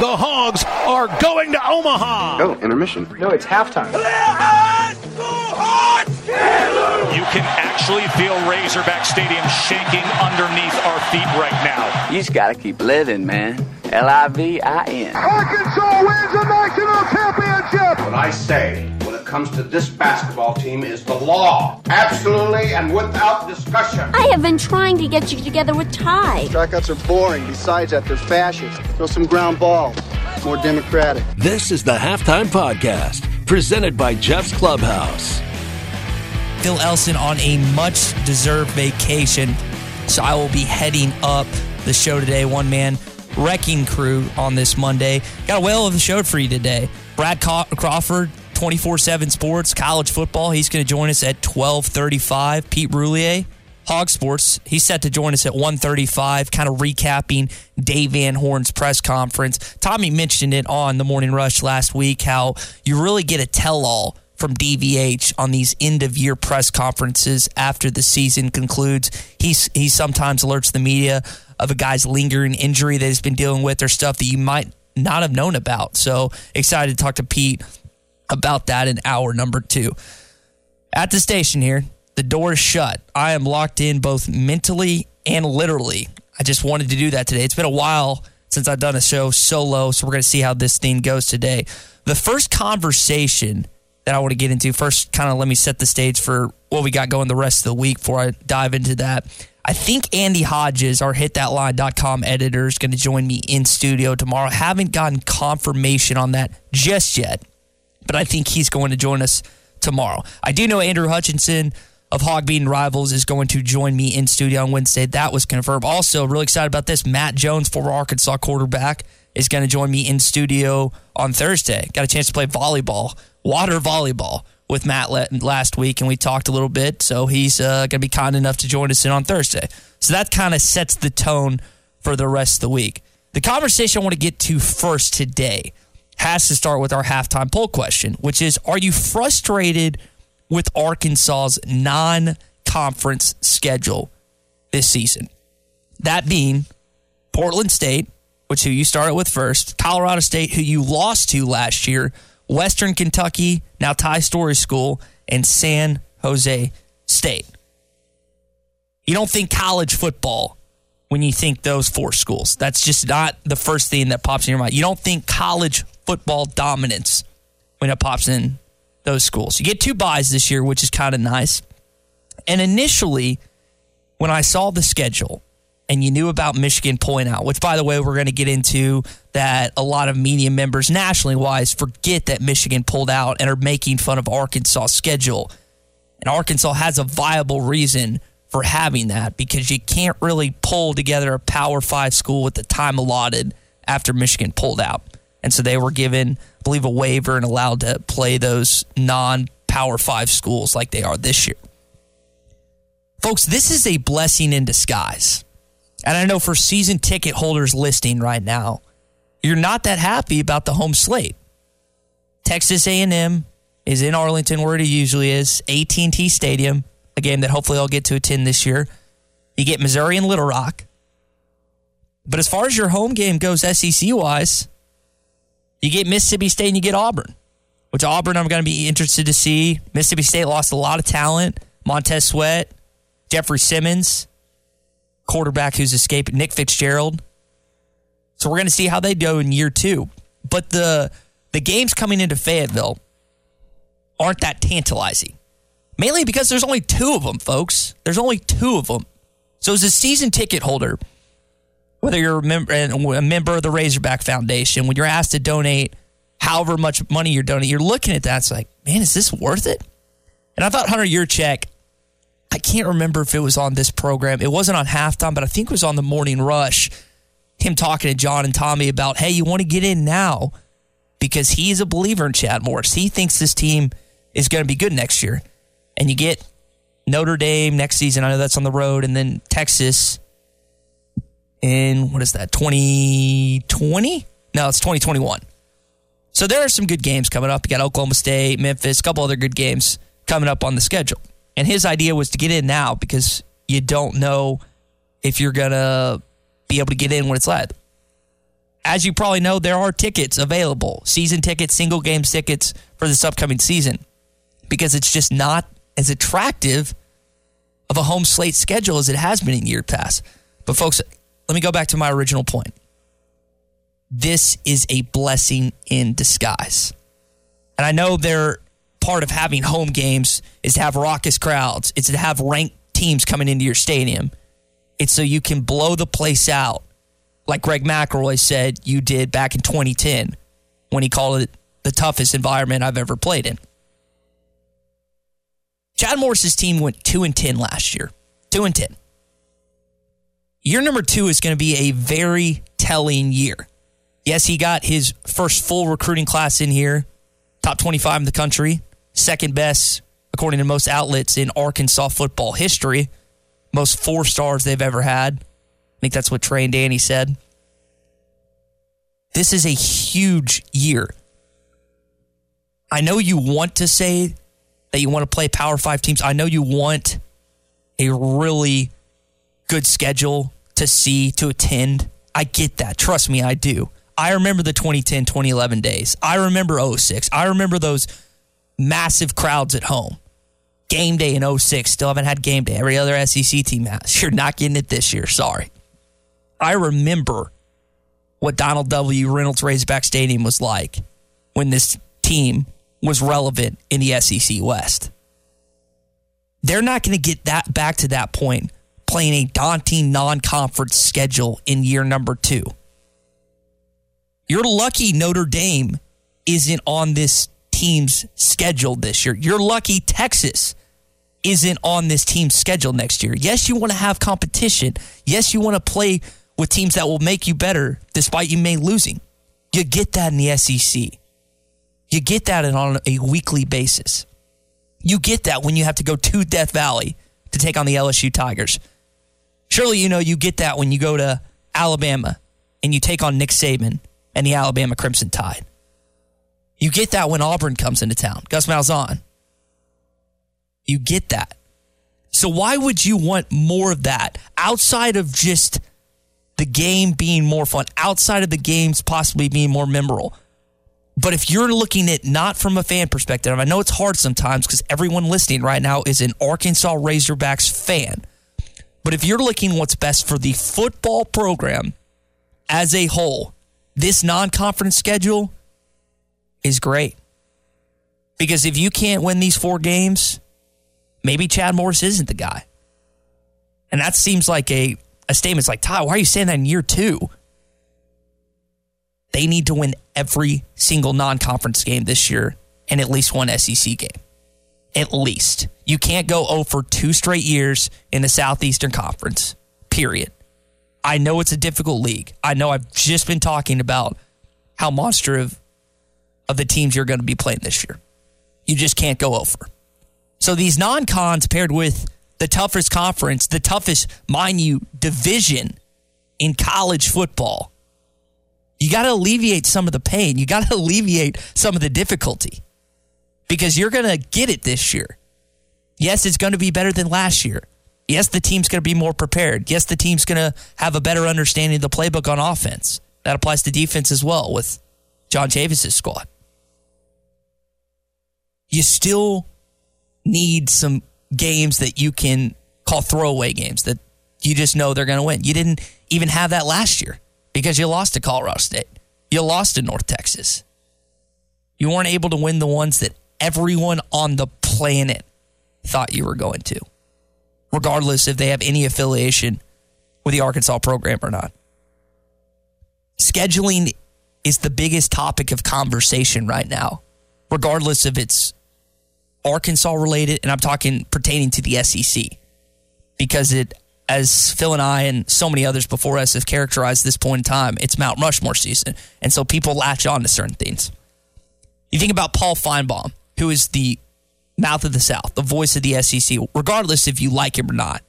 The Hogs are going to Omaha. Oh, intermission. No, it's halftime. You can actually feel Razorback Stadium shaking underneath our feet right now. You just got to keep living, man. L-I-V-I-N. Arkansas wins the national championship. What I say when it comes to this basketball team is the law. Absolutely and without discussion. I have been trying to get you together with Ty. Strikeouts are boring. Besides that, they're fascist. Throw some ground balls. More democratic. This is the Halftime Podcast, presented by Jeff's Clubhouse. Phil Elson on a much-deserved vacation, so I will be heading up the show today. One man wrecking crew on this Monday. Got a whale of the show for you today. Brad Crawford, 24/7 Sports, college football. He's going to join us at 12:35. Pete Roulier, Hog Sports. He's set to join us at 1:35, kind of recapping Dave Van Horn's press conference. Tommy mentioned it on the Morning Rush last week, how you really get a tell-all from DVH on these end-of-year press conferences after the season concludes. He sometimes alerts the media of a guy's lingering injury that he's been dealing with or stuff that you might not have known about. So excited to talk to Pete about that in hour number two. At the station here, the door is shut. I am locked in both mentally and literally. I just wanted to do that today. It's been a while since I've done a show solo, so we're going to see how this thing goes today. The first conversation that I want to get into, first kind of let me set the stage for what we got going the rest of the week before I dive into that. I think Andy Hodges, our hitthatline.com editor, is going to join me in studio tomorrow. Haven't gotten confirmation on that just yet, but I think he's going to join us tomorrow. I do know Andrew Hutchinson of Hog Beating Rivals is going to join me in studio on Wednesday. That was confirmed. Also, really excited about this. Matt Jones, former Arkansas quarterback, is going to join me in studio on Thursday. Got a chance to play volleyball, water volleyball, with Matt last week, and we talked a little bit, so he's going to be kind enough to join us in on Thursday. So that kind of sets the tone for the rest of the week. The conversation I want to get to first today has to start with our halftime poll question, which is, are you frustrated with Arkansas's non-conference schedule this season? That being Portland State, which who you started with first, Colorado State, who you lost to last year, Western Kentucky, now Ty Story School, and San Jose State. You don't think college football when you think those four schools. That's just not the first thing that pops in your mind. You don't think college football dominance when it pops in those schools. You get two buys this year, which is kind of nice. And initially, when I saw the schedule, and you knew about Michigan pulling out, which, by the way, we're going to get into that a lot of media members nationally-wise forget that Michigan pulled out and are making fun of Arkansas' schedule. And Arkansas has a viable reason for having that because you can't really pull together a Power 5 school with the time allotted after Michigan pulled out. And so they were given, I believe, a waiver and allowed to play those non-Power 5 schools like they are this year. Folks, this is a blessing in disguise. And I know for season ticket holders listening right now, you're not that happy about the home slate. Texas A&M is in Arlington, where it usually is, AT&T Stadium, a game that hopefully I'll get to attend this year. You get Missouri and Little Rock. But as far as your home game goes SEC-wise, you get Mississippi State and you get Auburn, which Auburn I'm going to be interested to see. Mississippi State lost a lot of talent. Montez Sweat, Jeffrey Simmons, quarterback who's escaped, Nick Fitzgerald. So we're going to see how they do in year two. But the games coming into Fayetteville aren't that tantalizing. Mainly because there's only two of them, folks. There's only two of them. So as a season ticket holder, whether you're a member of the Razorback Foundation, when you're asked to donate however much money you're donating, you're looking at that. It's like, man, is this worth it? And I thought Hunter Yurchek, I can't remember if it was on this program. It wasn't on Halftime, but I think it was on the Morning Rush. Him talking to John and Tommy about, hey, you want to get in now because he's a believer in Chad Morris. He thinks this team is going to be good next year. And you get Notre Dame next season. I know that's on the road. And then Texas in, what is that, 2020? No, it's 2021. So there are some good games coming up. You got Oklahoma State, Memphis, a couple other good games coming up on the schedule. And his idea was to get in now because you don't know if you're going to be able to get in when it's live. as you probably know, there are tickets available, season tickets, single game tickets for this upcoming season, because it's just not as attractive of a home slate schedule as it has been in year past. But folks, let me go back to my original point. This is a blessing in disguise. And I know they're part of having home games is to have raucous crowds. It's to have ranked teams coming into your stadium. It's so you can blow the place out, like Greg McElroy said you did back in 2010 when he called it the toughest environment I've ever played in. Chad Morris's team went 2-10 last year. 2-10. Year number two is going to be a very telling year. Yes, he got his first full recruiting class in here, top 25 in the country, second best, according to most outlets, in Arkansas football history. Most four stars they've ever had. I think that's what Trey and Danny said. This is a huge year. I know you want to say that you want to play Power 5 teams. I know you want a really good schedule to see, to attend. I get that. Trust me, I do. I remember the 2010-2011 days. I remember 06. I remember those massive crowds at home. Game day in 06. Still haven't had game day. Every other SEC team has. You're not getting it this year. Sorry. I remember what Donald W. Reynolds Razorback Stadium was like when this team was relevant in the SEC West. They're not going to get that back to that point playing a daunting non-conference schedule in year number two. You're lucky Notre Dame isn't on this team's schedule this year. You're lucky Texas isn't on this team's schedule next year. Yes, you want to have competition. Yes, you want to play with teams that will make you better despite you may losing. You get that in the SEC. You get that on a weekly basis. You get that when you have to go to Death Valley to take on the LSU Tigers. Surely you know you get that when you go to Alabama and you take on Nick Saban and the Alabama Crimson Tide. You get that when Auburn comes into town. Gus Malzahn. You get that. So why would you want more of that outside of just the game being more fun, outside of the games possibly being more memorable? But if you're looking at not from a fan perspective, I know it's hard sometimes because everyone listening right now is an Arkansas Razorbacks fan. But if you're looking what's best for the football program as a whole, this non-conference schedule is great. Because if you can't win these four games, maybe Chad Morris isn't the guy. And that seems like a statement. It's like, Ty, why are you saying that in year two? They need to win every single non-conference game this year and at least one SEC game. At least. You can't go 0 for two straight years in the Southeastern Conference, period. I know it's a difficult league. I know I've just been talking about how monstrous of the teams you're going to be playing this year. You just can't go 0 for. So these non-cons paired with the toughest conference, the toughest, mind you, division in college football, you got to alleviate some of the pain. You got to alleviate some of the difficulty because you're going to get it this year. Yes, it's going to be better than last year. Yes, the team's going to be more prepared. Yes, the team's going to have a better understanding of the playbook on offense. That applies to defense as well with John Chavis' squad. You still need some games that you can call throwaway games that you just know they're going to win. You didn't even have that last year. Because you lost to Colorado State. You lost to North Texas. You weren't able to win the ones that everyone on the planet thought you were going to. Regardless if they have any affiliation with the Arkansas program or not. Scheduling is the biggest topic of conversation right now. Regardless if it's Arkansas related. And I'm talking pertaining to the SEC. Because it, as Phil and I and so many others before us have characterized this point in time, it's Mount Rushmore season. And so people latch on to certain things. You think about Paul Feinbaum, who is the mouth of the South, the voice of the SEC, regardless if you like him or not.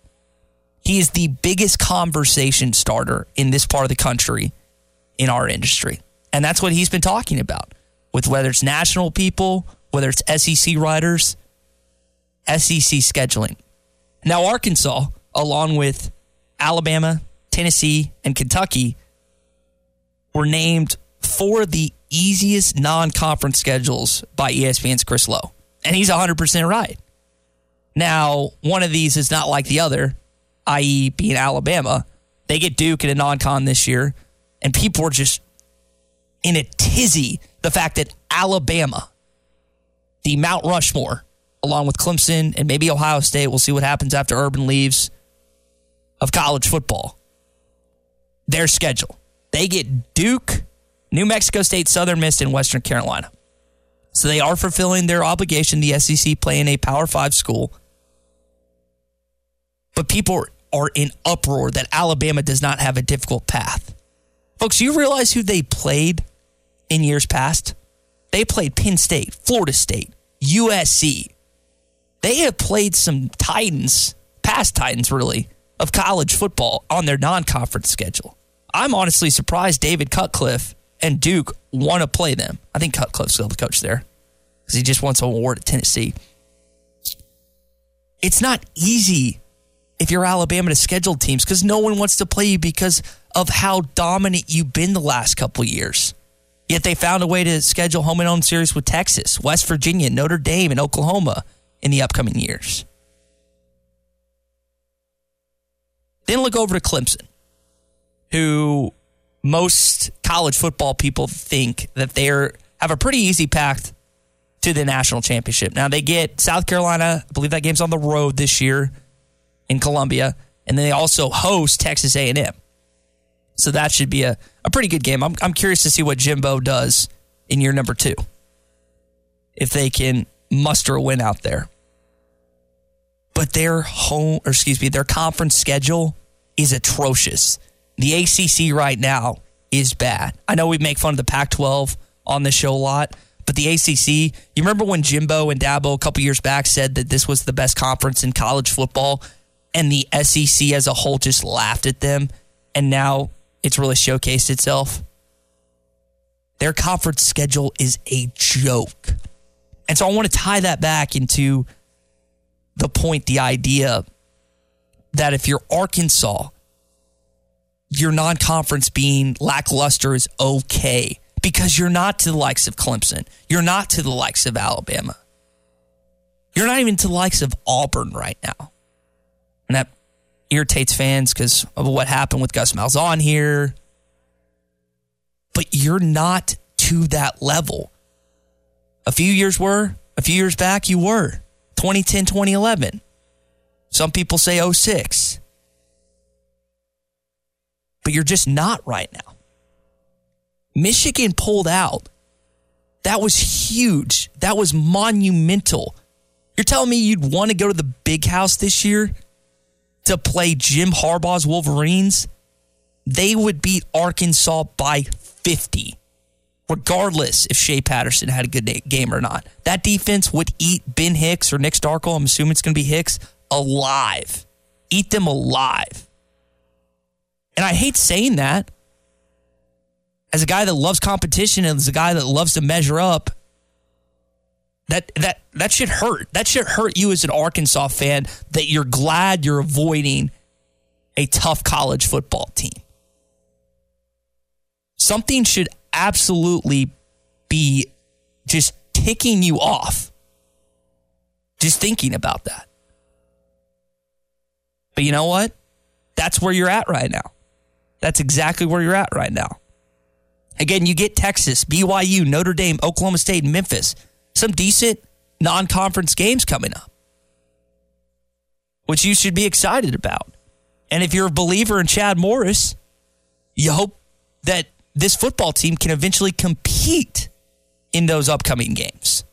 He is the biggest conversation starter in this part of the country in our industry. And that's what he's been talking about with whether it's national people, whether it's SEC writers, SEC scheduling. Now, Arkansas, along with Alabama, Tennessee, and Kentucky, were named four of the easiest non-conference schedules by ESPN's Chris Lowe. And he's 100% right. Now, one of these is not like the other, i.e. being Alabama. They get Duke in a non-con this year, and people are just in a tizzy the fact that Alabama, the Mount Rushmore, along with Clemson and maybe Ohio State, we'll see what happens after Urban leaves, of college football. Their schedule. They get Duke, New Mexico State, Southern Miss, and Western Carolina. So they are fulfilling their obligation, the SEC, playing a Power 5 school. But people are in uproar that Alabama does not have a difficult path. Folks, you realize who they played in years past? They played Penn State, Florida State, USC. They have played some titans, past titans really, of college football on their non-conference schedule. I'm honestly surprised David Cutcliffe and Duke want to play them. I think Cutcliffe's still the coach there because he just won some award at Tennessee. It's not easy if you're Alabama to schedule teams because no one wants to play you because of how dominant you've been the last couple years. Yet they found a way to schedule home and home series with Texas, West Virginia, Notre Dame, and Oklahoma in the upcoming years. Then look over to Clemson, who most college football people think that they have a pretty easy path to the national championship. Now they get South Carolina, I believe that game's on the road this year in Columbia, and then they also host Texas A&M. So that should be a pretty good game. I'm curious to see what Jimbo does in year number two, if they can muster a win out there. But their conference schedule is atrocious. The ACC right now is bad. I know we make fun of the Pac-12 on this show a lot, but the ACC, you remember when Jimbo and Dabo a couple years back said that this was the best conference in college football, and the SEC as a whole just laughed at them, and now it's really showcased itself? Their conference schedule is a joke. And so I want to tie that back into the point, the idea that if you're Arkansas, your non-conference being lackluster is okay because you're not to the likes of Clemson. You're not to the likes of Alabama. You're not even to the likes of Auburn right now. And that irritates fans because of what happened with Gus Malzahn here. But you're not to that level. A few years back you were. 2010, 2011. Some people say 06. But you're just not right now. Michigan pulled out. That was huge. That was monumental. You're telling me you'd want to go to the Big House this year to play Jim Harbaugh's Wolverines? They would beat Arkansas by 50, regardless if Shea Patterson had a good game or not. That defense would eat Ben Hicks or Nick Starkle, I'm assuming it's going to be Hicks, alive. Eat them alive. And I hate saying that as a guy that loves competition and as a guy that loves to measure up. That should hurt. That should hurt you as an Arkansas fan that you're glad you're avoiding a tough college football team. Something should absolutely be just ticking you off just thinking about that. But you know what? That's where you're at right now. That's exactly where you're at right now. Again, you get Texas, BYU, Notre Dame, Oklahoma State, and Memphis. Some decent non-conference games coming up, which you should be excited about. And if you're a believer in Chad Morris, you hope that this football team can eventually compete in those upcoming games.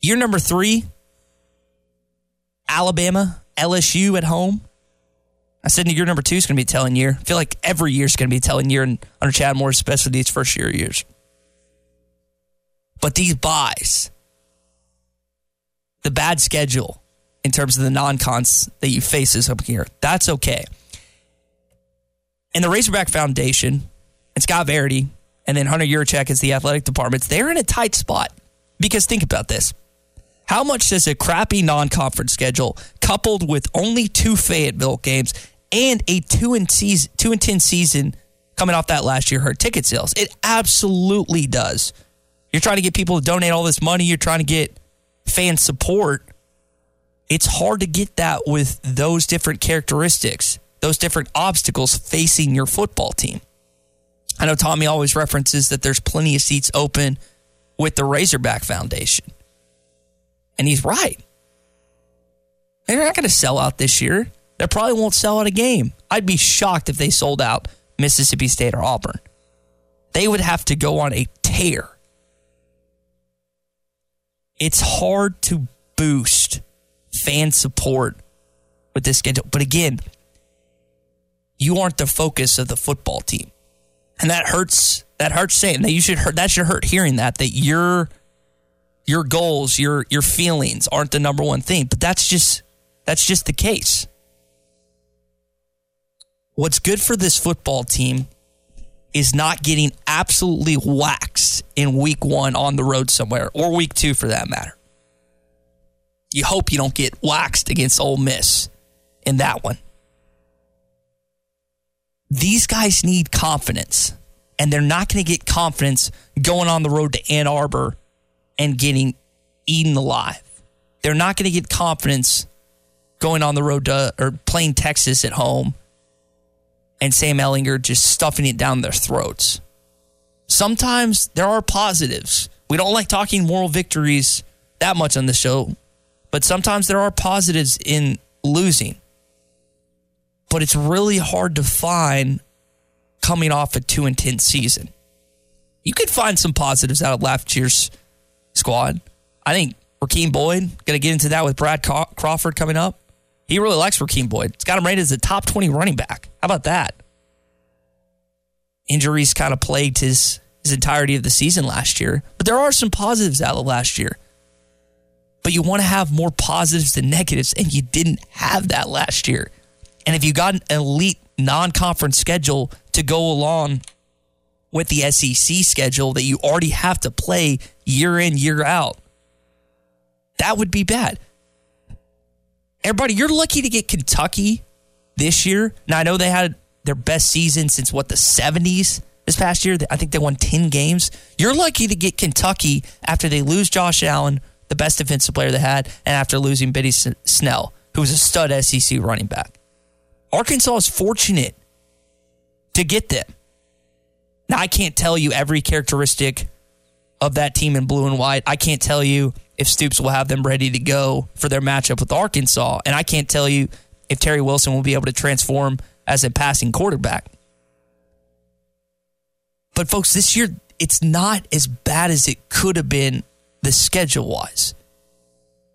Year number 3, Alabama, LSU at home. I said year number 2 is going to be a telling year. I feel like every year is going to be a telling year under Chad Morris, especially these first year years. But these buys, the bad schedule in terms of the non-cons that you face this up here, that's okay. And the Razorback Foundation and Scott Verity and then Hunter Yurchek as the athletic departments, they're in a tight spot because think about this. How much does a crappy non-conference schedule coupled with only 2 Fayetteville games and a 2-10 season coming off that last year hurt ticket sales. It absolutely does. You're trying to get people to donate all this money. You're trying to get fan support. It's hard to get that with those different characteristics, those different obstacles facing your football team. I know Tommy always references that there's plenty of seats open with the Razorback Foundation. And he's right. They're not going to sell out this year. They probably won't sell out a game. I'd be shocked if they sold out Mississippi State or Auburn. They would have to go on a tear. It's hard to boost fan support with this schedule. But again, you aren't the focus of the football team. And that hurts. That hurts saying that. That should hurt hearing that your goals, your feelings aren't the number one thing. But that's just the case. What's good for this football team is not getting absolutely waxed in week one on the road somewhere, or week two for that matter. You hope you don't get waxed against Ole Miss in that one. These guys need confidence, and they're not going to get confidence going on the road to Ann Arbor and getting eaten alive. They're not going to get confidence going on the road to, or playing Texas at home and Sam Ehlinger just stuffing it down their throats. Sometimes there are positives. We don't like talking moral victories that much on the show, but sometimes there are positives in losing. But it's really hard to find coming off a 2-10 season. You could find some positives out of last year's squad. I think Rakeem Boyd, going to get into that with Brad Crawford coming up. He really likes Rakeem Boyd. He's got him rated as a top 20 running back. How about that? Injuries kind of plagued his entirety of the season last year. But there are some positives out of last year. But you want to have more positives than negatives, and you didn't have that last year. And if you got an elite non-conference schedule to go along with the SEC schedule that you already have to play year in, year out, that would be bad. Everybody, you're lucky to get Kentucky this year. Now, I know they had their best season since, the 70s this past year. I think they won 10 games. You're lucky to get Kentucky after they lose Josh Allen, the best defensive player they had, and after losing Benny Snell, who was a stud SEC running back. Arkansas is fortunate to get them. Now, I can't tell you every characteristic of that team in blue and white. I can't tell you if Stoops will have them ready to go for their matchup with Arkansas. And I can't tell you if Terry Wilson will be able to transform as a passing quarterback. But folks, this year, it's not as bad as it could have been the schedule-wise.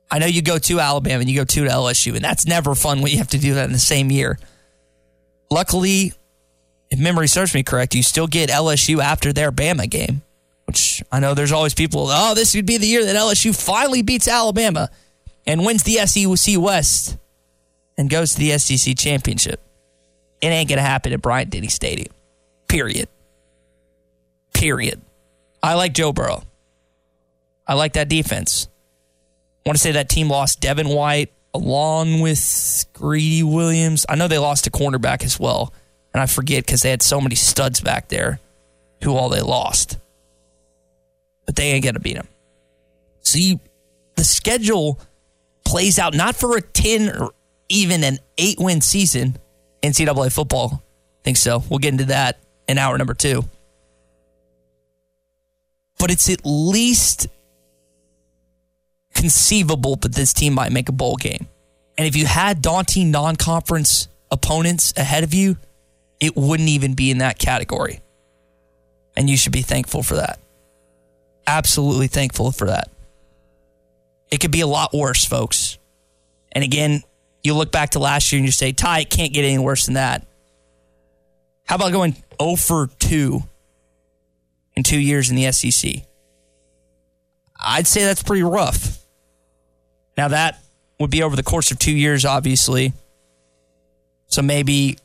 I know you go to Alabama and you go to LSU, and that's never fun when you have to do that in the same year. Luckily, if memory serves me correct, you still get LSU after their Bama game, which I know there's always people, this would be the year that LSU finally beats Alabama and wins the SEC West and goes to the SEC Championship. It ain't going to happen at Bryant-Denny Stadium. Period. I like Joe Burrow. I like that defense. I want to say that team lost Devin White along with Greedy Williams. I know they lost a cornerback as well, and I forget because they had so many studs back there who all they lost. But they ain't going to beat them. See, the schedule plays out not for a 10 or even an 8-win season. NCAA football, I think so. We'll get into that in hour number 2. But it's at least conceivable that this team might make a bowl game. And if you had daunting non-conference opponents ahead of you, it wouldn't even be in that category. And you should be thankful for that. Absolutely thankful for that. It could be a lot worse, folks. And again, you look back to last year and you say, Ty, it can't get any worse than that. How about going 0-2 in 2 years in the SEC? I'd say that's pretty rough. Now, that would be over the course of 2 years, obviously. So maybe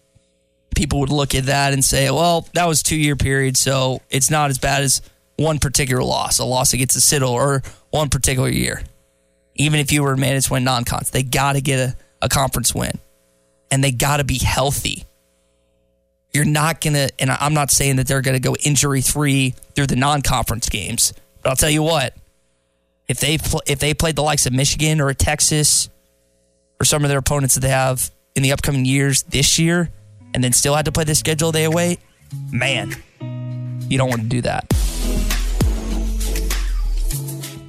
people would look at that and say, well, that was a 2-year period, so it's not as bad as one particular loss, a loss against a Citadel or one particular year. Even if you were a managed win non-cons, they got to get a conference win, and they got to be healthy. You're not going to, and I'm not saying that they're going to go injury-free through the non-conference games, but I'll tell you what, if they played the likes of Michigan or Texas or some of their opponents that they have in the upcoming years this year and then still had to play the schedule they await, man, you don't want to do that.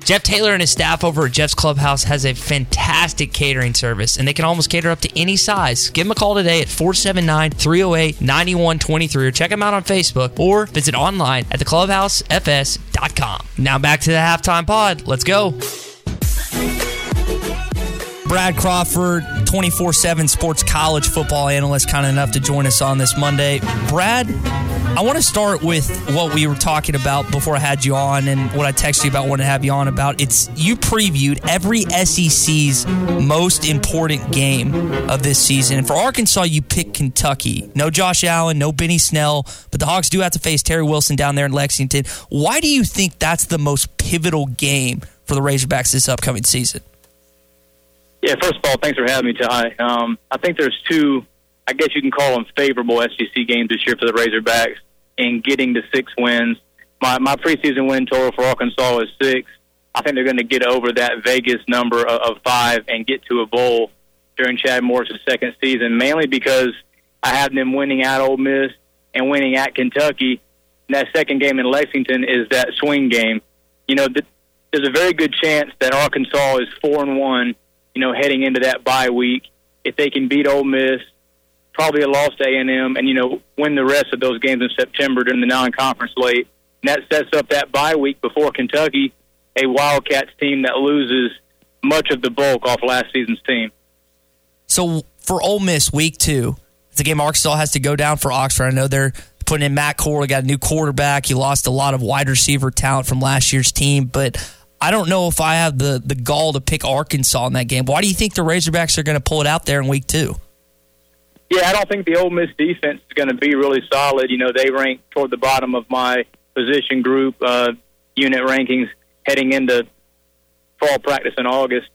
Jeff Taylor and his staff over at Jeff's Clubhouse has a fantastic catering service, and they can almost cater up to any size. Give them a call today at 479-308-9123, or check them out on Facebook, or visit online at theclubhousefs.com. Now back to the Halftime Pod. Let's go. Brad Crawford, 24/7 sports college football analyst, kind enough to join us on this Monday. Brad, I want to start with what we were talking about before I had you on and what I texted you about, wanted to have you on about. It's you previewed every SEC's most important game of this season. And for Arkansas, you picked Kentucky. No Josh Allen, no Benny Snell, but the Hawks do have to face Terry Wilson down there in Lexington. Why do you think that's the most pivotal game for the Razorbacks this upcoming season? Yeah, first of all, thanks for having me, Ty. I think there's two, I guess you can call them favorable SEC games this year for the Razorbacks in getting to 6 wins. My preseason win total for Arkansas is 6. I think they're going to get over that Vegas number of 5 and get to a bowl during Chad Morris's second season, mainly because I have them winning at Ole Miss and winning at Kentucky. And that second game in Lexington is that swing game. You know, there's a very good chance that Arkansas is 4-1, you know, heading into that bye week. If they can beat Ole Miss, probably a loss to A&M, and, you know, win the rest of those games in September during the non-conference slate. And that sets up that bye week before Kentucky, a Wildcats team that loses much of the bulk off last season's team. So for Ole Miss, week 2, it's a game Arkansas has to go down for Oxford. I know they're putting in Matt Corral, got a new quarterback. He lost a lot of wide receiver talent from last year's team, but I don't know if I have the gall to pick Arkansas in that game. Why do you think the Razorbacks are going to pull it out there in week 2? Yeah, I don't think the Ole Miss defense is going to be really solid. You know, they rank toward the bottom of my position group unit rankings heading into fall practice in August.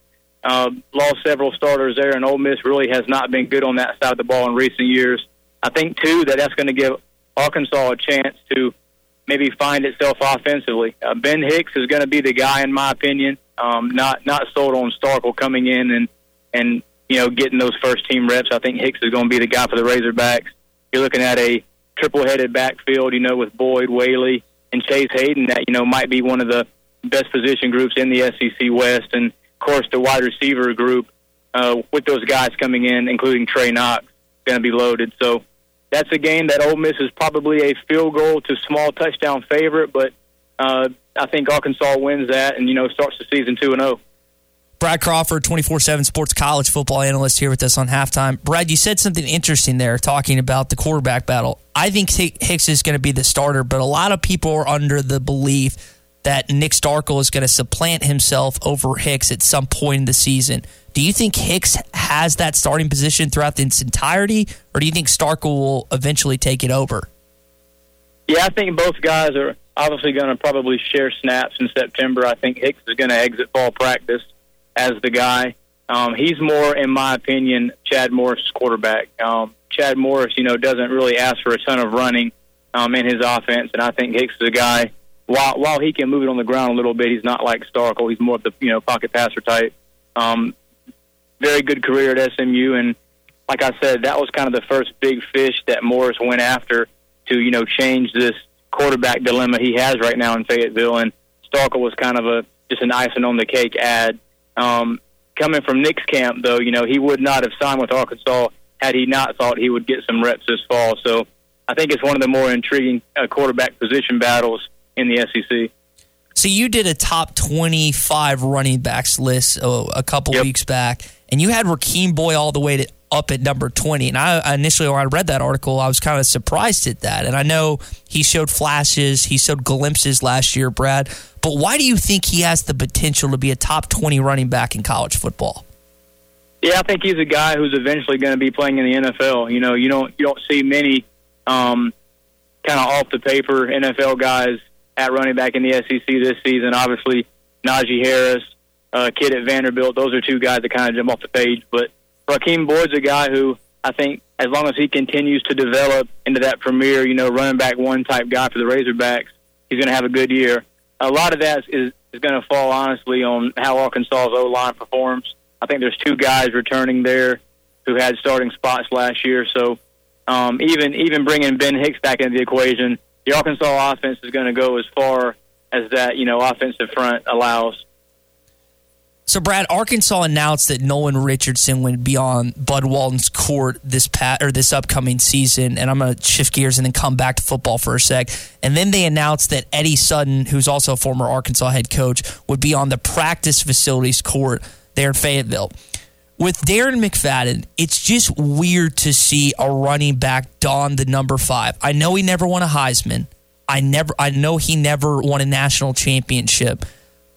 Lost several starters there, and Ole Miss really has not been good on that side of the ball in recent years. I think, too, that's going to give Arkansas a chance to maybe find itself offensively. Ben Hicks is going to be the guy, in my opinion. Not sold on Starkle coming in and you know, getting those first-team reps. I think Hicks is going to be the guy for the Razorbacks. You're looking at a triple-headed backfield, you know, with Boyd, Whaley, and Chase Hayden that, you know, might be one of the best position groups in the SEC West. And, of course, the wide receiver group with those guys coming in, including Trey Knox, going to be loaded. So that's a game that Ole Miss is probably a field goal to small touchdown favorite, but I think Arkansas wins that and, you know, starts the season 2-0. Brad Crawford, 24/7 sports college football analyst here with us on Halftime. Brad, you said something interesting there talking about the quarterback battle. I think Hicks is going to be the starter, but a lot of people are under the belief that Nick Starkle is going to supplant himself over Hicks at some point in the season. Do you think Hicks has that starting position throughout its entirety, or do you think Starkle will eventually take it over? Yeah, I think both guys are obviously going to probably share snaps in September. I think Hicks is going to exit fall practice as the guy. He's more, in my opinion, Chad Morris' quarterback. Chad Morris, you know, doesn't really ask for a ton of running in his offense, and I think Hicks is a guy, while he can move it on the ground a little bit, he's not like Starkle. He's more of the, you know, pocket passer type. Very good career at SMU, and like I said, that was kind of the first big fish that Morris went after to, you know, change this quarterback dilemma he has right now in Fayetteville, and Starkle was kind of just an icing on the cake ad. Coming from Nick's camp, though, you know, he would not have signed with Arkansas had he not thought he would get some reps this fall. So I think it's one of the more intriguing quarterback position battles in the SEC. So you did a top 25 running backs list a couple weeks back, and you had Rakeem Boyd all the way up at number 20. And I initially, when I read that article, I was kind of surprised at that. And I know he showed flashes, he showed glimpses last year, Brad. But why do you think he has the potential to be a top 20 running back in college football? Yeah, I think he's a guy who's eventually going to be playing in the NFL. You know, you don't see many kind of off the paper NFL guys at running back in the SEC this season. Obviously, Najee Harris, kid at Vanderbilt, those are two guys that kind of jump off the page. But Rakeem Boyd's a guy who I think as long as he continues to develop into that premier, you know, running back one type guy for the Razorbacks, he's going to have a good year. A lot of that is going to fall, honestly, on how Arkansas's O-line performs. I think there's two guys returning there who had starting spots last year. So even bringing Ben Hicks back into the equation, the Arkansas offense is going to go as far as that, you know, offensive front allows. So, Brad, Arkansas announced that Nolan Richardson would be on Bud Walton's court this upcoming season, and I'm going to shift gears and then come back to football for a sec. And then they announced that Eddie Sutton, who's also a former Arkansas head coach, would be on the practice facilities court there in Fayetteville. With Darren McFadden, it's just weird to see a running back don the number 5. I know he never won a Heisman. I know he never won a national championship.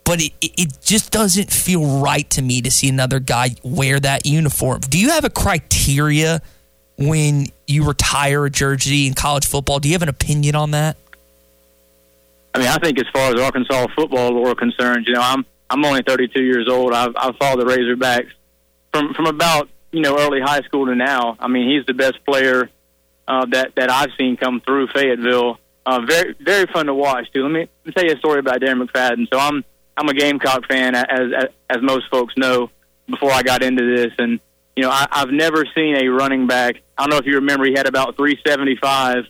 But it just doesn't feel right to me to see another guy wear that uniform. Do you have a criteria when you retire a jersey in college football? Do you have an opinion on that? I mean, I think as far as Arkansas football are concerned, you know, I'm only 32 years old. I've followed the Razorbacks from about, you know, early high school to now. I mean, he's the best player that I've seen come through Fayetteville. Very, very fun to watch, too. Let me tell you a story about Darren McFadden. So I'm a Gamecock fan, as most folks know, before I got into this. And, you know, I've never seen a running back. I don't know if you remember, he had about 375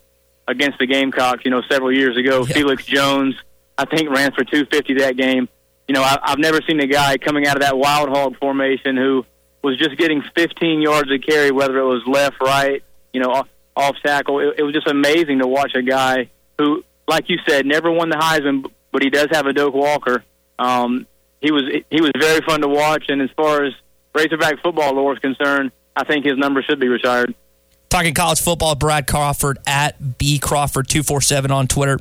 against the Gamecocks, you know, several years ago. Yeah. Felix Jones, I think, ran for 250 that game. You know, I've never seen a guy coming out of that wild hog formation who was just getting 15 yards a carry, whether it was left, right, you know, off tackle. It was just amazing to watch a guy who, like you said, never won the Heisman, but he does have a Doak Walker. He was very fun to watch, and as far as Razorback football lore is concerned, I think his number should be retired. Talking college football, Brad Crawford at B Crawford 247 on Twitter.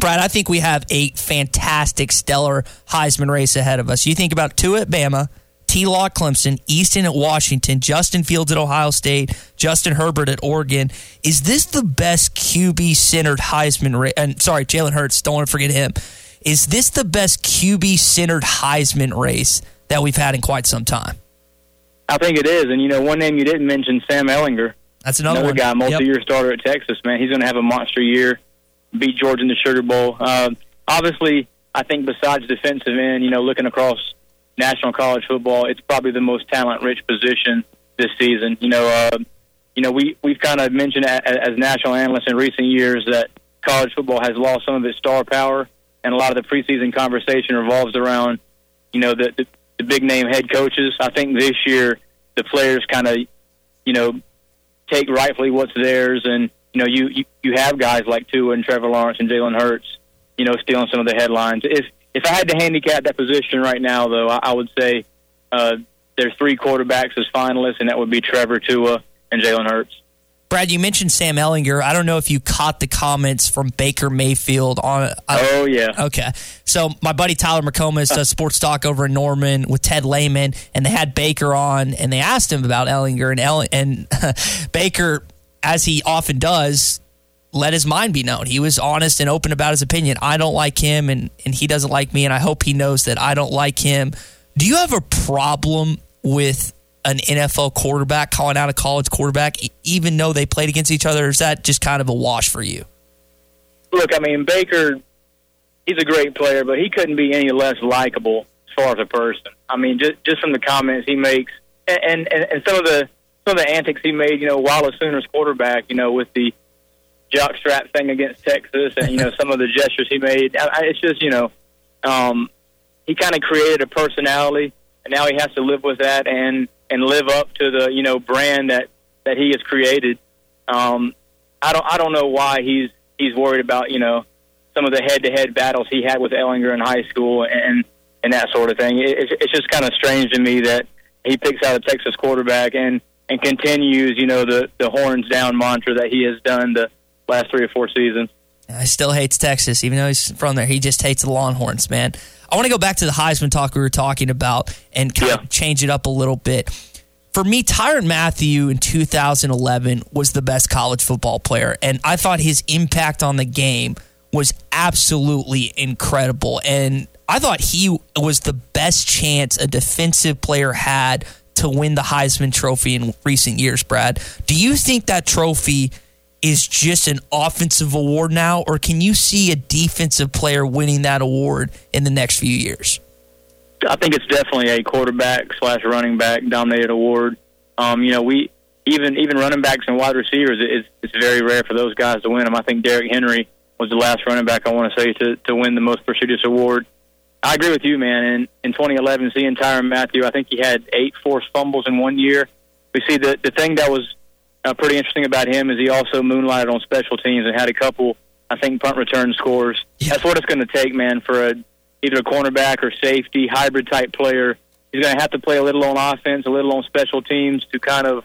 Brad, I think we have a fantastic, stellar Heisman race ahead of us. You think about Tua at Bama, T. Law at Clemson, Easton at Washington, Justin Fields at Ohio State, Justin Herbert at Oregon. Is this the best QB-centered Heisman race? And sorry, Jalen Hurts. Don't want to forget him. Is this the best QB-centered Heisman race that we've had in quite some time? I think it is. And, you know, one name you didn't mention, Sam Ehlinger. That's another guy, multi-year starter at Texas, man. He's going to have a monster year, beat Georgia in the Sugar Bowl. Obviously, I think besides defensive end, you know, looking across national college football, it's probably the most talent-rich position this season. You know, we've kind of mentioned as national analysts in recent years that college football has lost some of its star power. And a lot of the preseason conversation revolves around, you know, the big-name head coaches. I think this year the players kind of, you know, take rightfully what's theirs. And, you know, you have guys like Tua and Trevor Lawrence and Jalen Hurts, you know, stealing some of the headlines. If I had to handicap that position right now, though, I would say there's three quarterbacks as finalists, and that would be Trevor, Tua, and Jalen Hurts. Brad, you mentioned Sam Ehlinger. I don't know if you caught the comments from Baker Mayfield on. Oh, yeah. Okay. So my buddy Tyler McComas does sports talk over in Norman with Ted Lehman, and they had Baker on, and they asked him about Ehlinger, and Baker, as he often does, let his mind be known. He was honest and open about his opinion. I don't like him, and he doesn't like me, and I hope he knows that I don't like him. Do you have a problem with an NFL quarterback calling out a college quarterback, even though they played against each other? Is that just kind of a wash for you? Look, I mean, Baker, he's a great player, but he couldn't be any less likable as far as a person. I mean, just from the comments he makes and some of the antics he made, you know, while a Sooners quarterback, you know, with the jockstrap thing against Texas and, you know, some of the gestures he made. It's just, you know, he kind of created a personality, and now he has to live with that and live up to the, you know, brand that he has created. I don't know why he's worried about, you know, some of the head-to-head battles he had with Ehlinger in high school and that sort of thing. It's just kind of strange to me that he picks out a Texas quarterback and continues, you know, the horns down mantra that he has done the last 3 or 4 seasons. I still hates Texas, even though he's from there. He just hates the Longhorns, man. I want to go back to the Heisman talk we were talking about and kind of change it up a little bit. For me, Tyrann Mathieu in 2011 was the best college football player, and I thought his impact on the game was absolutely incredible. And I thought he was the best chance a defensive player had to win the Heisman Trophy in recent years, Brad. Do you think that trophy is just an offensive award now, or can you see a defensive player winning that award in the next few years? I think it's definitely a quarterback/running back dominated award. Even running backs and wide receivers, it's very rare for those guys to win them. I think Derrick Henry was the last running back, I want to say, to win the most prestigious award. I agree with you, man. In 2011, seeing Tyrann Mathieu, I think he had 8 forced fumbles in one year. We see the thing that was pretty interesting about him is he also moonlighted on special teams and had a couple, I think, punt return scores. Yeah. That's what it's going to take, man, for either a cornerback or safety, hybrid-type player. He's going to have to play a little on offense, a little on special teams to kind of,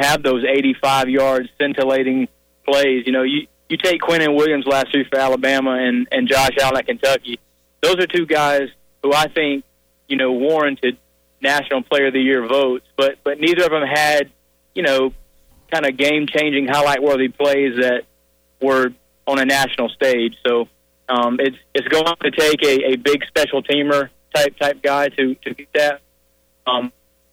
have those 85-yard scintillating plays. You take Quinnen Williams last year for Alabama and Josh Allen at Kentucky. Those are two guys who I think, warranted National Player of the Year votes, but neither of them had, kind of game-changing, highlight-worthy plays that were on a national stage. So it's going to take a big special teamer type guy to get that.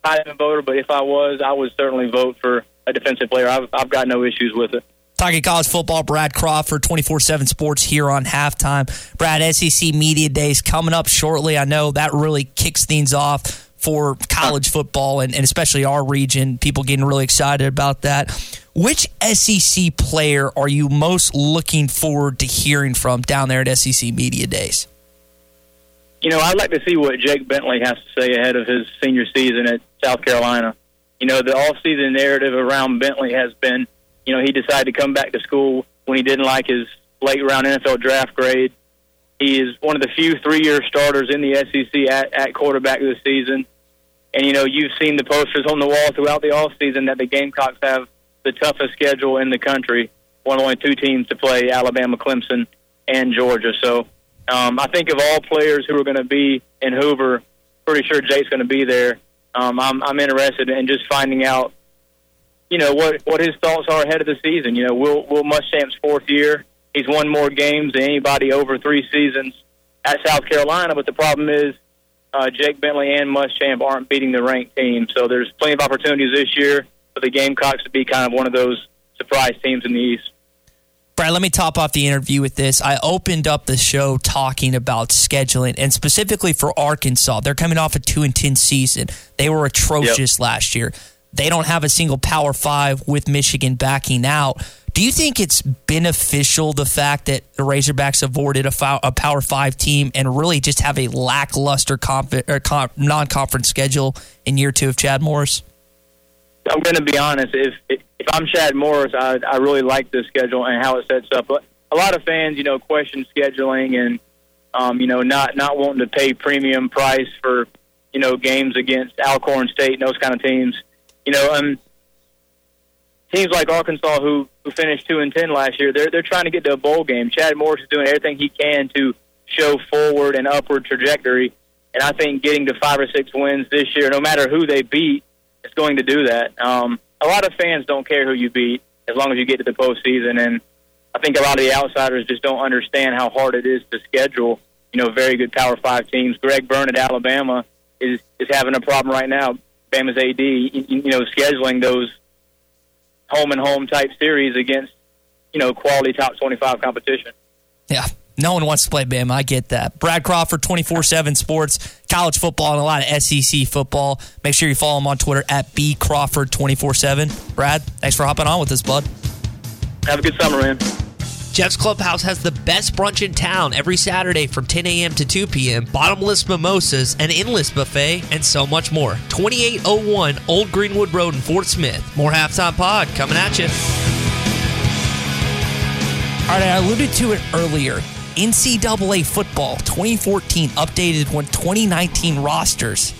I haven't voted, but if I would certainly vote for a defensive player. I've got no issues with it. Talking college football, Brad Crawford, 24/7 Sports here on Halftime. Brad, SEC Media Days coming up shortly. I know that really kicks things off for college football and especially our region, people getting really excited about that. Which SEC player are you most looking forward to hearing from down there at SEC Media Days? I'd like to see what Jake Bentley has to say ahead of his senior season at South Carolina. The off-season narrative around Bentley has been, he decided to come back to school when he didn't like his late-round NFL draft grade. He is one of the few three-year starters in the SEC at quarterback this season. And, you've seen the posters on the wall throughout the offseason that the Gamecocks have the toughest schedule in the country, one of only two teams to play, Alabama, Clemson, and Georgia. So I think of all players who are going to be in Hoover, pretty sure Jake's going to be there. I'm interested in just finding out, what his thoughts are ahead of the season. Will Muschamp's fourth year. He's won more games than anybody over 3 seasons at South Carolina, but the problem is Jake Bentley and Muschamp aren't beating the ranked team. So there's plenty of opportunities this year for the Gamecocks to be kind of one of those surprise teams in the East. Brad, let me top off the interview with this. I opened up the show talking about scheduling, and specifically for Arkansas. They're coming off a 2-10 season. They were atrocious last year. They don't have a single Power 5 with Michigan backing out. Do you think it's beneficial, the fact that the Razorbacks avoided a Power 5 team and really just have a lackluster non-conference schedule in year 2 of Chad Morris? I'm going to be honest. If I'm Chad Morris, I really like this schedule and how it sets up. But a lot of fans, question scheduling and, not wanting to pay premium price for, games against Alcorn State and those kind of teams. Teams like Arkansas who finished 2-10 last year, they're trying to get to a bowl game. Chad Morris is doing everything he can to show forward and upward trajectory, and I think getting to 5 or 6 wins this year, no matter who they beat, is going to do that. A lot of fans don't care who you beat as long as you get to the postseason, and I think a lot of the outsiders just don't understand how hard it is to schedule, very good Power 5 teams. Greg Byrne at Alabama is having a problem right now. Bama's AD, scheduling those home-and-home type series against, quality top 25 competition. Yeah, no one wants to play Bama. I get that. Brad Crawford, 24/7 Sports, college football, and a lot of SEC football. Make sure you follow him on Twitter at bcrawford247. Brad, thanks for hopping on with us, bud. Have a good summer, man. Jeff's Clubhouse has the best brunch in town every Saturday from 10 a.m. to 2 p.m., bottomless mimosas, an endless buffet, and so much more. 2801 Old Greenwood Road in Fort Smith. More Halftime Pod coming at you. All right, I alluded to it earlier. NCAA football 2014 updated when 2019 rosters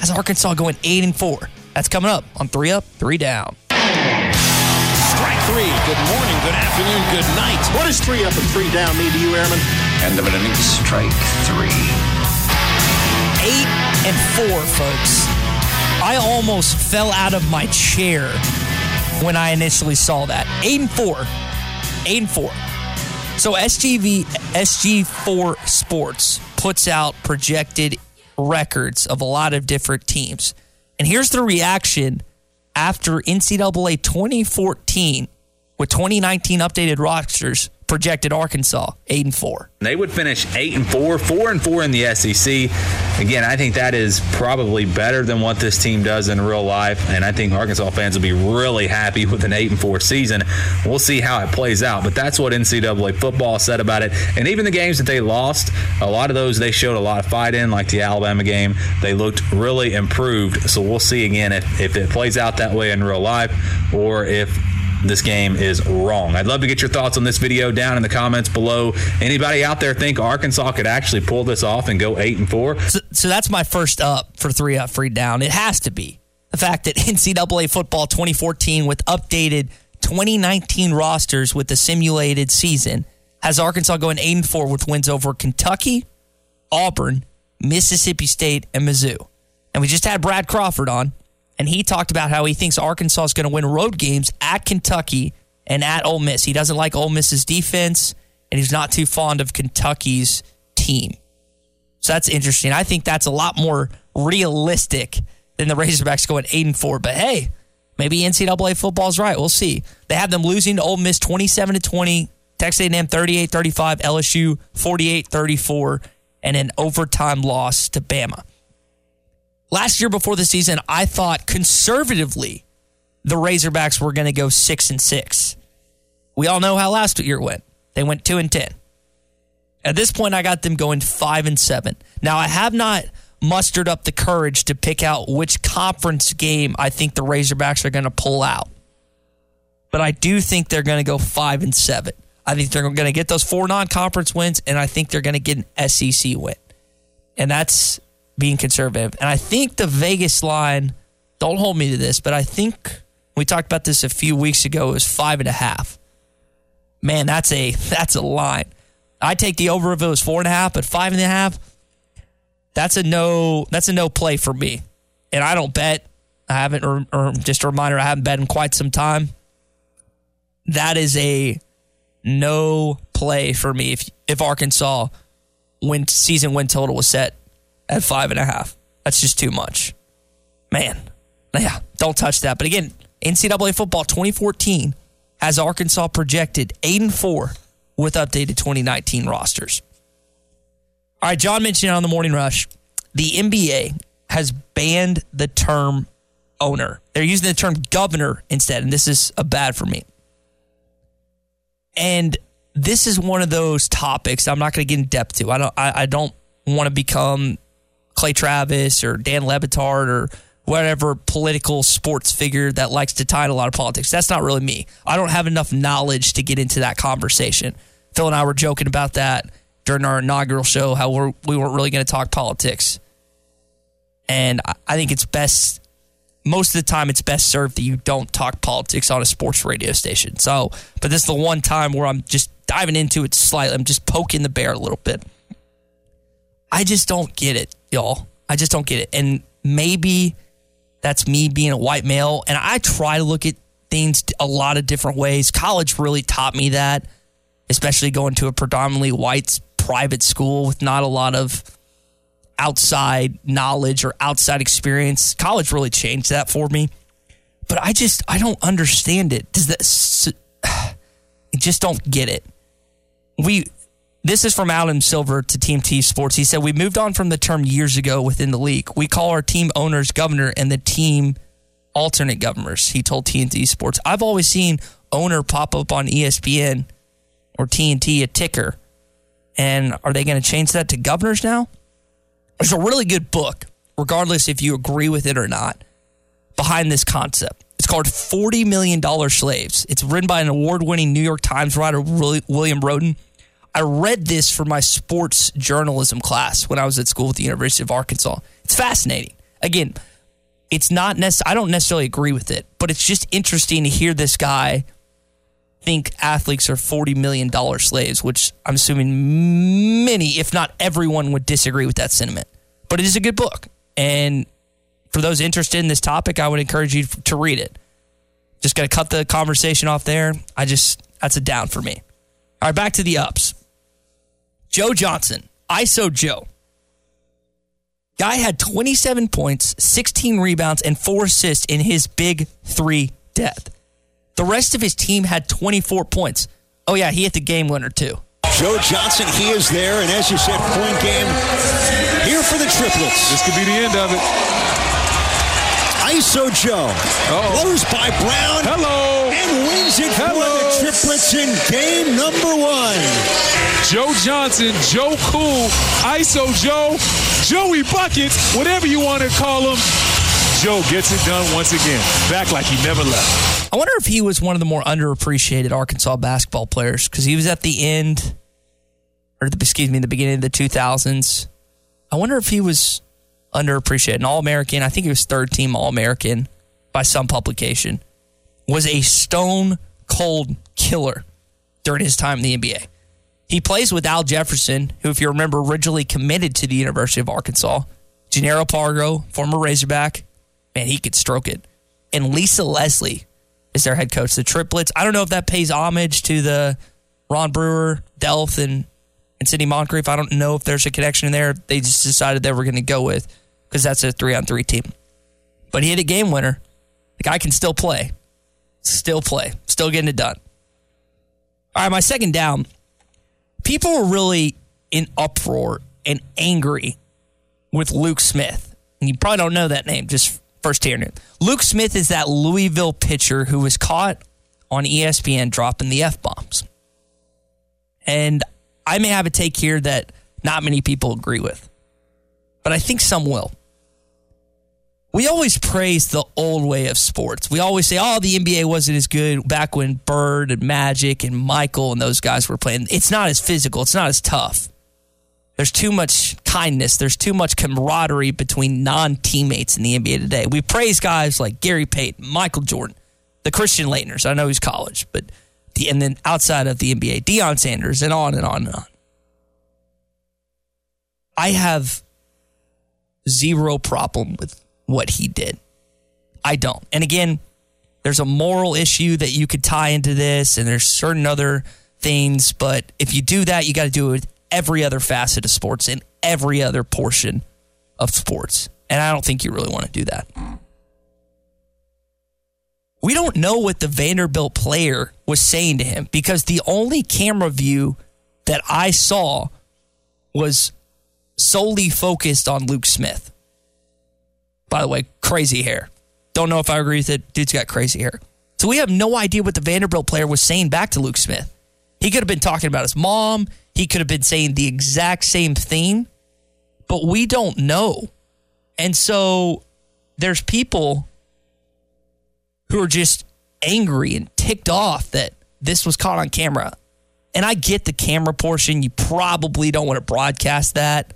has Arkansas going 8-4. That's coming up on 3 Up, 3 Down. Strike 3. Good morning, good afternoon, good night. What does 3 up and 3 down mean to you, Airman? End of an inning. Strike 3. 8-4, folks. I almost fell out of my chair when I initially saw that. 8-4. 8-4. So SG4 Sports puts out projected records of a lot of different teams. And here's the reaction after NCAA 2014 with 2019 updated rosters projected Arkansas 8-4. They would finish 8-4, 4-4 in the SEC. Again, I think that is probably better than what this team does in real life, and I think Arkansas fans will be really happy with an 8-4 season. We'll see how it plays out, but that's what NCAA football said about it. And even the games that they lost, a lot of those they showed a lot of fight in, like the Alabama game. They looked really improved, so we'll see again if it plays out that way in real life or if this game is wrong. I'd love to get your thoughts on this video down in the comments below. Anybody out there think Arkansas could actually pull this off and go 8-4? So that's my first up for 3 Up, Free Down. It has to be the fact that NCAA football 2014 with updated 2019 rosters with the simulated season has Arkansas going 8-4 with wins over Kentucky, Auburn, Mississippi State, and Mizzou. And we just had Brad Crawford on, and he talked about how he thinks Arkansas is going to win road games at Kentucky and at Ole Miss. He doesn't like Ole Miss's defense, and he's not too fond of Kentucky's team. So that's interesting. I think that's a lot more realistic than the Razorbacks going 8-4. But hey, maybe NCAA football's right. We'll see. They have them losing to Ole Miss 27-20, Texas A&M 38-35, LSU 48-34, and an overtime loss to Bama. Last year before the season, I thought conservatively the Razorbacks were going to go 6-6. We all know how last year went. They went 2-10. At this point, I got them going 5-7. Now, I have not mustered up the courage to pick out which conference game I think the Razorbacks are going to pull out. But I do think they're going to go 5-7. I think they're going to get those 4 non-conference wins, and I think they're going to get an SEC win. And that's being conservative. And I think the Vegas line, don't hold me to this, but I think we talked about this a few weeks ago, it was 5.5. Man, that's a line. I take the over if it was 4.5, but 5.5, that's a no play for me. And I don't bet. I haven't, or just a reminder, I haven't bet in quite some time. That is a no play for me if Arkansas season win total was set at 5.5. That's just too much. Man. Yeah, don't touch that. But again, NCAA football 2014 has Arkansas projected 8-4 with updated 2019 rosters. All right, John mentioned on the Morning Rush, the NBA has banned the term owner. They're using the term governor instead, and this is a bad for me. And this is one of those topics I'm not going to get in depth to. I don't want to become Clay Travis or Dan Le Batard or whatever political sports figure that likes to tie in a lot of politics. That's not really me. I don't have enough knowledge to get into that conversation. Phil and I were joking about that during our inaugural show, how we weren't really going to talk politics. And I think it's best, most of the time it's best served that you don't talk politics on a sports radio station. So, but this is the one time where I'm just diving into it slightly. I'm just poking the bear a little bit. I just don't get it, y'all. I just don't get it. And maybe that's me being a white male. And I try to look at things a lot of different ways. College really taught me that, especially going to a predominantly white private school with not a lot of outside knowledge or outside experience. College really changed that for me. But I don't understand it. I just don't get it. This is from Adam Silver to TMT Sports. He said, we moved on from the term years ago within the league. We call our team owners governor and the team alternate governors, he told TNT Sports. I've always seen owner pop up on ESPN or TNT, a ticker. And are they going to change that to governors now? There's a really good book, regardless if you agree with it or not, behind this concept. It's called $40 Million Slaves. It's written by an award-winning New York Times writer, William Roden. I read this for my sports journalism class when I was at school at the University of Arkansas. It's fascinating. Again, it's not I don't necessarily agree with it, but it's just interesting to hear this guy think athletes are $40 million slaves, which I'm assuming many, if not everyone, would disagree with that sentiment. But it is a good book. And for those interested in this topic, I would encourage you to read it. Just got to cut the conversation off there. That's a down for me. All right, back to the ups. Joe Johnson, ISO Joe, Guy had 27 points, 16 rebounds, and 4 assists in his big three death. The rest of his team had 24 points. Oh, yeah, he hit the game winner, too. Joe Johnson, he is there, and as you said, point game here for the triplets. This could be the end of it. ISO Joe. Uh-oh. Blows by Brown. Hello. And wins it for the triplets in game number one. Joe Johnson, Joe Cool, ISO Joe, Joey Buckets, whatever you want to call him. Joe gets it done once again. Back like he never left. I wonder if he was one of the more underappreciated Arkansas basketball players, because he was at the end, or the beginning of the 2000s. I wonder if he was underappreciated. An All-American, I think he was third-team All-American by some publication, was a stone-cold killer during his time in the NBA. He plays with Al Jefferson, who, if you remember, originally committed to the University of Arkansas. Gennaro Pargo, former Razorback. Man, he could stroke it. And Lisa Leslie is their head coach. The triplets, I don't know if that pays homage to the Ron Brewer, Delph, and Sidney Moncrief. I don't know if there's a connection in there. They just decided they were going to go with, because that's a 3-on-3 team. But he hit a game winner. The guy can still play. Still getting it done. All right, my second down. People were really in uproar and angry with Luke Smith. And you probably don't know that name, just first tier name. Luke Smith is that Louisville pitcher who was caught on ESPN dropping the F-bombs. And I may have a take here that not many people agree with, but I think some will. We always praise the old way of sports. We always say, oh, the NBA wasn't as good back when Bird and Magic and Michael and those guys were playing. It's not as physical. It's not as tough. There's too much kindness. There's too much camaraderie between non-teammates in the NBA today. We praise guys like Gary Payton, Michael Jordan, the Christian Laettners. I know he's college, but and then outside of the NBA, Deion Sanders, and on and on and on. I have zero problem with what he did. I don't. And again, there's a moral issue that you could tie into this, and there's certain other things, but if you do that, you got to do it with every other facet of sports and every other portion of sports. And I don't think you really want to do that. We don't know what the Vanderbilt player was saying to him, because the only camera view that I saw was solely focused on Luke Smith. By the way, crazy hair. Don't know if I agree with it. Dude's got crazy hair. So we have no idea what the Vanderbilt player was saying back to Luke Smith. He could have been talking about his mom. He could have been saying the exact same thing, but we don't know. And so there's people who are just angry and ticked off that this was caught on camera. And I get the camera portion. You probably don't want to broadcast that.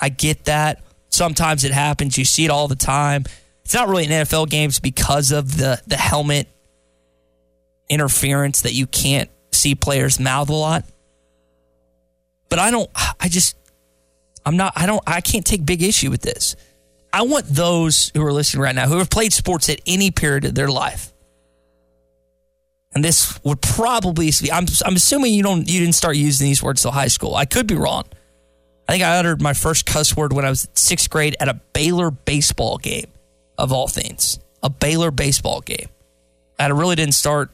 I get that. Sometimes it happens. You see it all the time. It's not really in NFL games because of the helmet interference that you can't see players' mouth a lot. But I can't take big issue with this. I want those who are listening right now who have played sports at any period of their life. And this would probably be, I'm assuming you didn't start using these words till high school. I could be wrong. I think I uttered my first cuss word when I was in 6th grade at a Baylor baseball game, of all things. A Baylor baseball game. And I really didn't start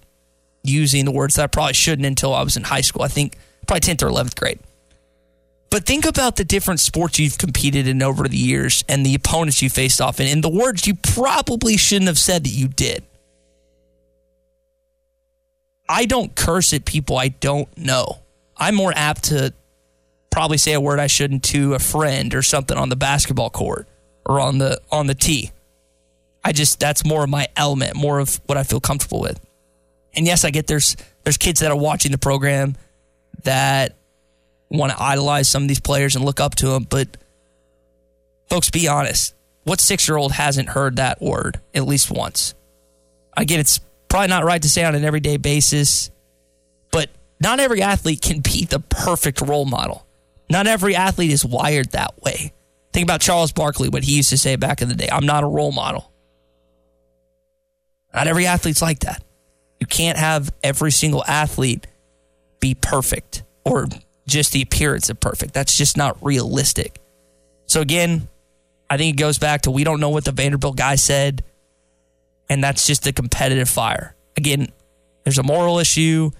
using the words that I probably shouldn't until I was in high school. I think probably 10th or 11th grade. But think about the different sports you've competed in over the years and the opponents you faced off in, and the words you probably shouldn't have said that you did. I don't curse at people I don't know. I'm more apt to probably say a word I shouldn't to a friend or something on the basketball court or on the tee. That's more of my element, more of what I feel comfortable with. And yes, I get there's kids that are watching the program that want to idolize some of these players and look up to them, but folks, be honest. What 6-year-old hasn't heard that word at least once? Again, it's probably not right to say on an everyday basis, but not every athlete can be the perfect role model. Not every athlete is wired that way. Think about Charles Barkley, what he used to say back in the day, I'm not a role model. Not every athlete's like that. You can't have every single athlete be perfect or just the appearance of perfect. That's just not realistic. So again, I think it goes back to we don't know what the Vanderbilt guy said, and that's just the competitive fire. Again, there's a moral issue,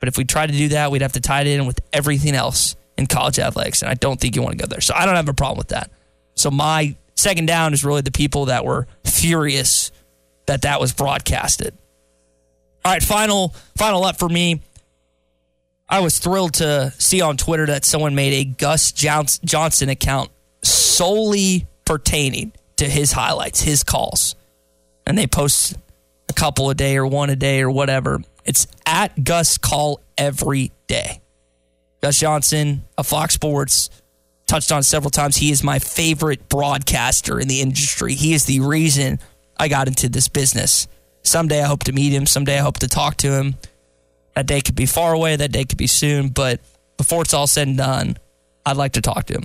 but if we try to do that, we'd have to tie it in with everything else in college athletics, and I don't think you want to go there. So I don't have a problem with that. So my second down is really the people that were furious that that was broadcasted. All right, final up for me. I was thrilled to see on Twitter that someone made a Gus Johnson account solely pertaining to his highlights, his calls. And they post a couple a day or one a day or whatever. It's at Gus Call every day. Gus Johnson of Fox Sports, touched on several times. He is my favorite broadcaster in the industry. He is the reason I got into this business. Someday I hope to meet him. Someday I hope to talk to him. That day could be far away. That day could be soon. But before it's all said and done, I'd like to talk to him.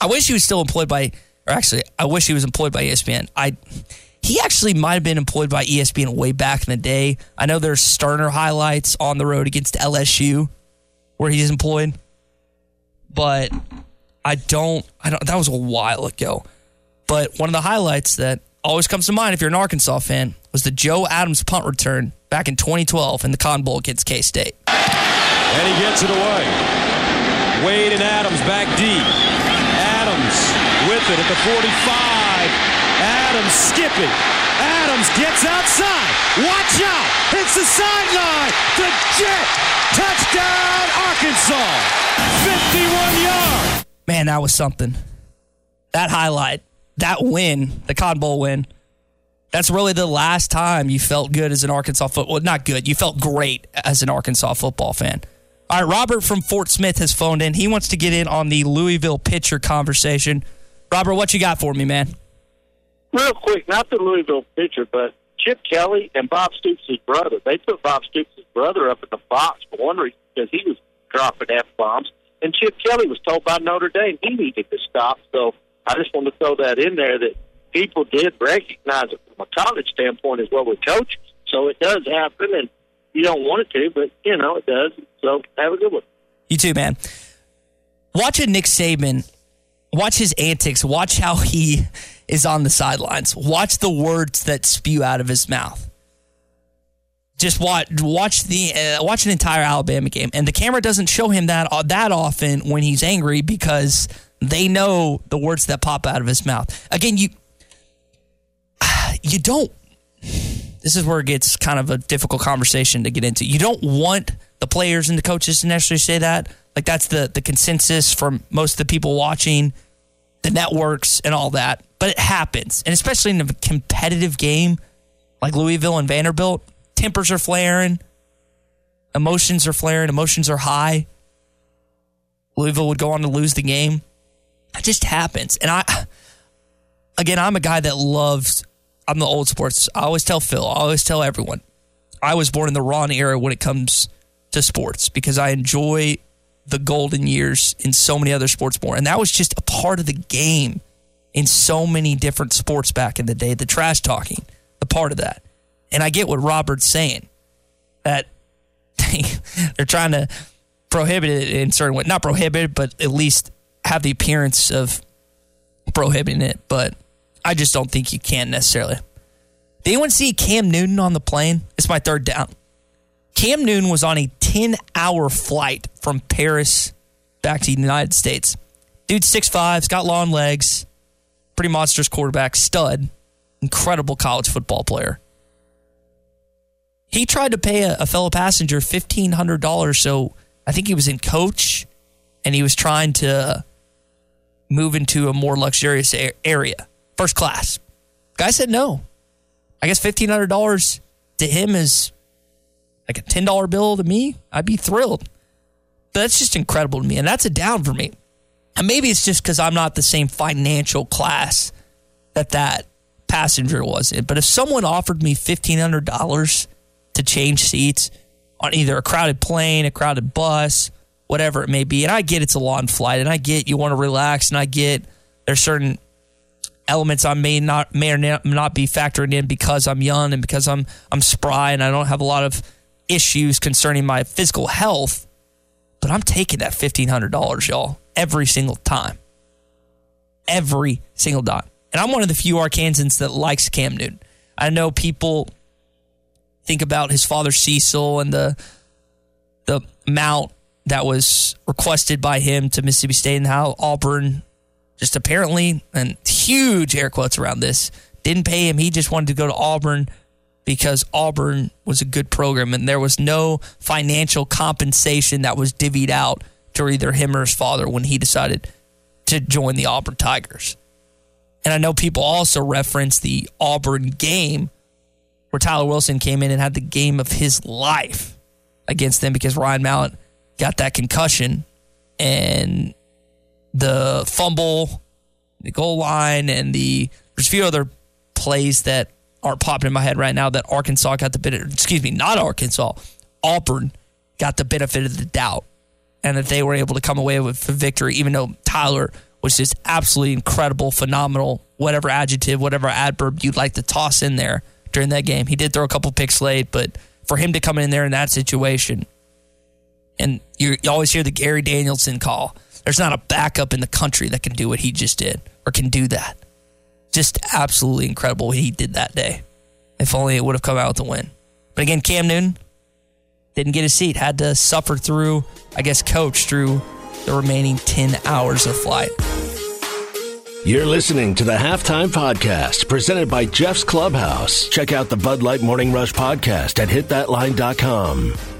I wish he was still employed by, or actually, I wish he was employed by ESPN. He actually might have been employed by ESPN way back in the day. I know there's Sterner highlights on the road against LSU where he's employed. But I don't, that was a while ago. But one of the highlights that always comes to mind if you're an Arkansas fan was the Joe Adams punt return back in 2012 in the Cotton Bowl against K-State. And he gets it away. Wade and Adams back deep. Adams with it at the 45. Adams skipping. Adams gets outside. Watch out. Hits the sideline. The jet. Touchdown Arkansas. 51 yards. Man, that was something. That highlight, that win, the Cotton Bowl win, that's really the last time you felt good as an Arkansas football. Well, not good. You felt great as an Arkansas football fan. All right, Robert from Fort Smith has phoned in. He wants to get in on the Louisville pitcher conversation. Robert, what you got for me, man? Real quick, not the Louisville pitcher, but Chip Kelly and Bob Stoops' brother. They put Bob Stoops' brother up in the box for one reason, because he was dropping F-bombs. And Chip Kelly was told by Notre Dame he needed to stop. So I just want to throw that in there that people did recognize it from a college standpoint as well with coaches. So it does happen, and you don't want it to, but, you know, it does. So have a good one. You too, man. Watching Nick Saban, watch his antics, watch how he is on the sidelines, watch the words that spew out of his mouth. Just watch an entire Alabama game, and the camera doesn't show him that often when he's angry because they know the words that pop out of his mouth. Again, you don't. This is where it gets kind of a difficult conversation to get into. You don't want the players and the coaches to necessarily say that. Like that's the consensus from most of the people watching, the networks and all that. But it happens, and especially in a competitive game like Louisville and Vanderbilt. Tempers are flaring. Emotions are flaring. Emotions are high. Louisville would go on to lose the game. It just happens. And I'm a guy that loves, I'm the old sports. I always tell Phil, I always tell everyone, I was born in the wrong era when it comes to sports because I enjoy the golden years in so many other sports more. And that was just a part of the game in so many different sports back in the day. The trash talking, the part of that. And I get what Robert's saying, that they're trying to prohibit it in certain way. Not prohibit it, but at least have the appearance of prohibiting it. But I just don't think you can necessarily. Did anyone see Cam Newton on the plane? It's my third down. Cam Newton was on a 10-hour flight from Paris back to the United States. Dude's 6'5", got long legs, pretty monstrous quarterback, stud, incredible college football player. He tried to pay a fellow passenger $1,500, so I think he was in coach, and he was trying to move into a more luxurious area, first class. Guy said no. I guess $1,500 to him is like a $10 bill to me. I'd be thrilled. But that's just incredible to me, and that's a down for me. And maybe it's just because I'm not the same financial class that passenger was in. But if someone offered me $1,500 to change seats on either a crowded plane, a crowded bus, whatever it may be. And I get it's a long flight, and I get you want to relax, and I get there's certain elements I may or may not be factoring in because I'm young and because I'm spry and I don't have a lot of issues concerning my physical health. But I'm taking that $1,500, y'all, every single time. every single dime. And I'm one of the few Arkansans that likes Cam Newton. I know people think about his father Cecil and the amount that was requested by him to Mississippi State and how Auburn just apparently, and huge air quotes around this, didn't pay him. He just wanted to go to Auburn because Auburn was a good program and there was no financial compensation that was divvied out to either him or his father when he decided to join the Auburn Tigers. And I know people also reference the Auburn game where Tyler Wilson came in and had the game of his life against them because Ryan Mallett got that concussion and the fumble, the goal line, and there's a few other plays that are popping in my head right now that Arkansas got the benefit, Auburn got the benefit of the doubt and that they were able to come away with a victory, even though Tyler was just absolutely incredible, phenomenal, whatever adjective, whatever adverb you'd like to toss in there during that game. He did throw a couple picks late, but for him to come in there in that situation, and you always hear the Gary Danielson call, there's not a backup in the country that can do what he just did or can do that. Just absolutely incredible what he did that day. If only it would have come out with a win. But again, Cam Newton didn't get his seat. Had to suffer through, I guess, coach through the remaining 10 hours of flight. You're listening to the Halftime Podcast, presented by Jeff's Clubhouse. Check out the Bud Light Morning Rush podcast at hitthatline.com.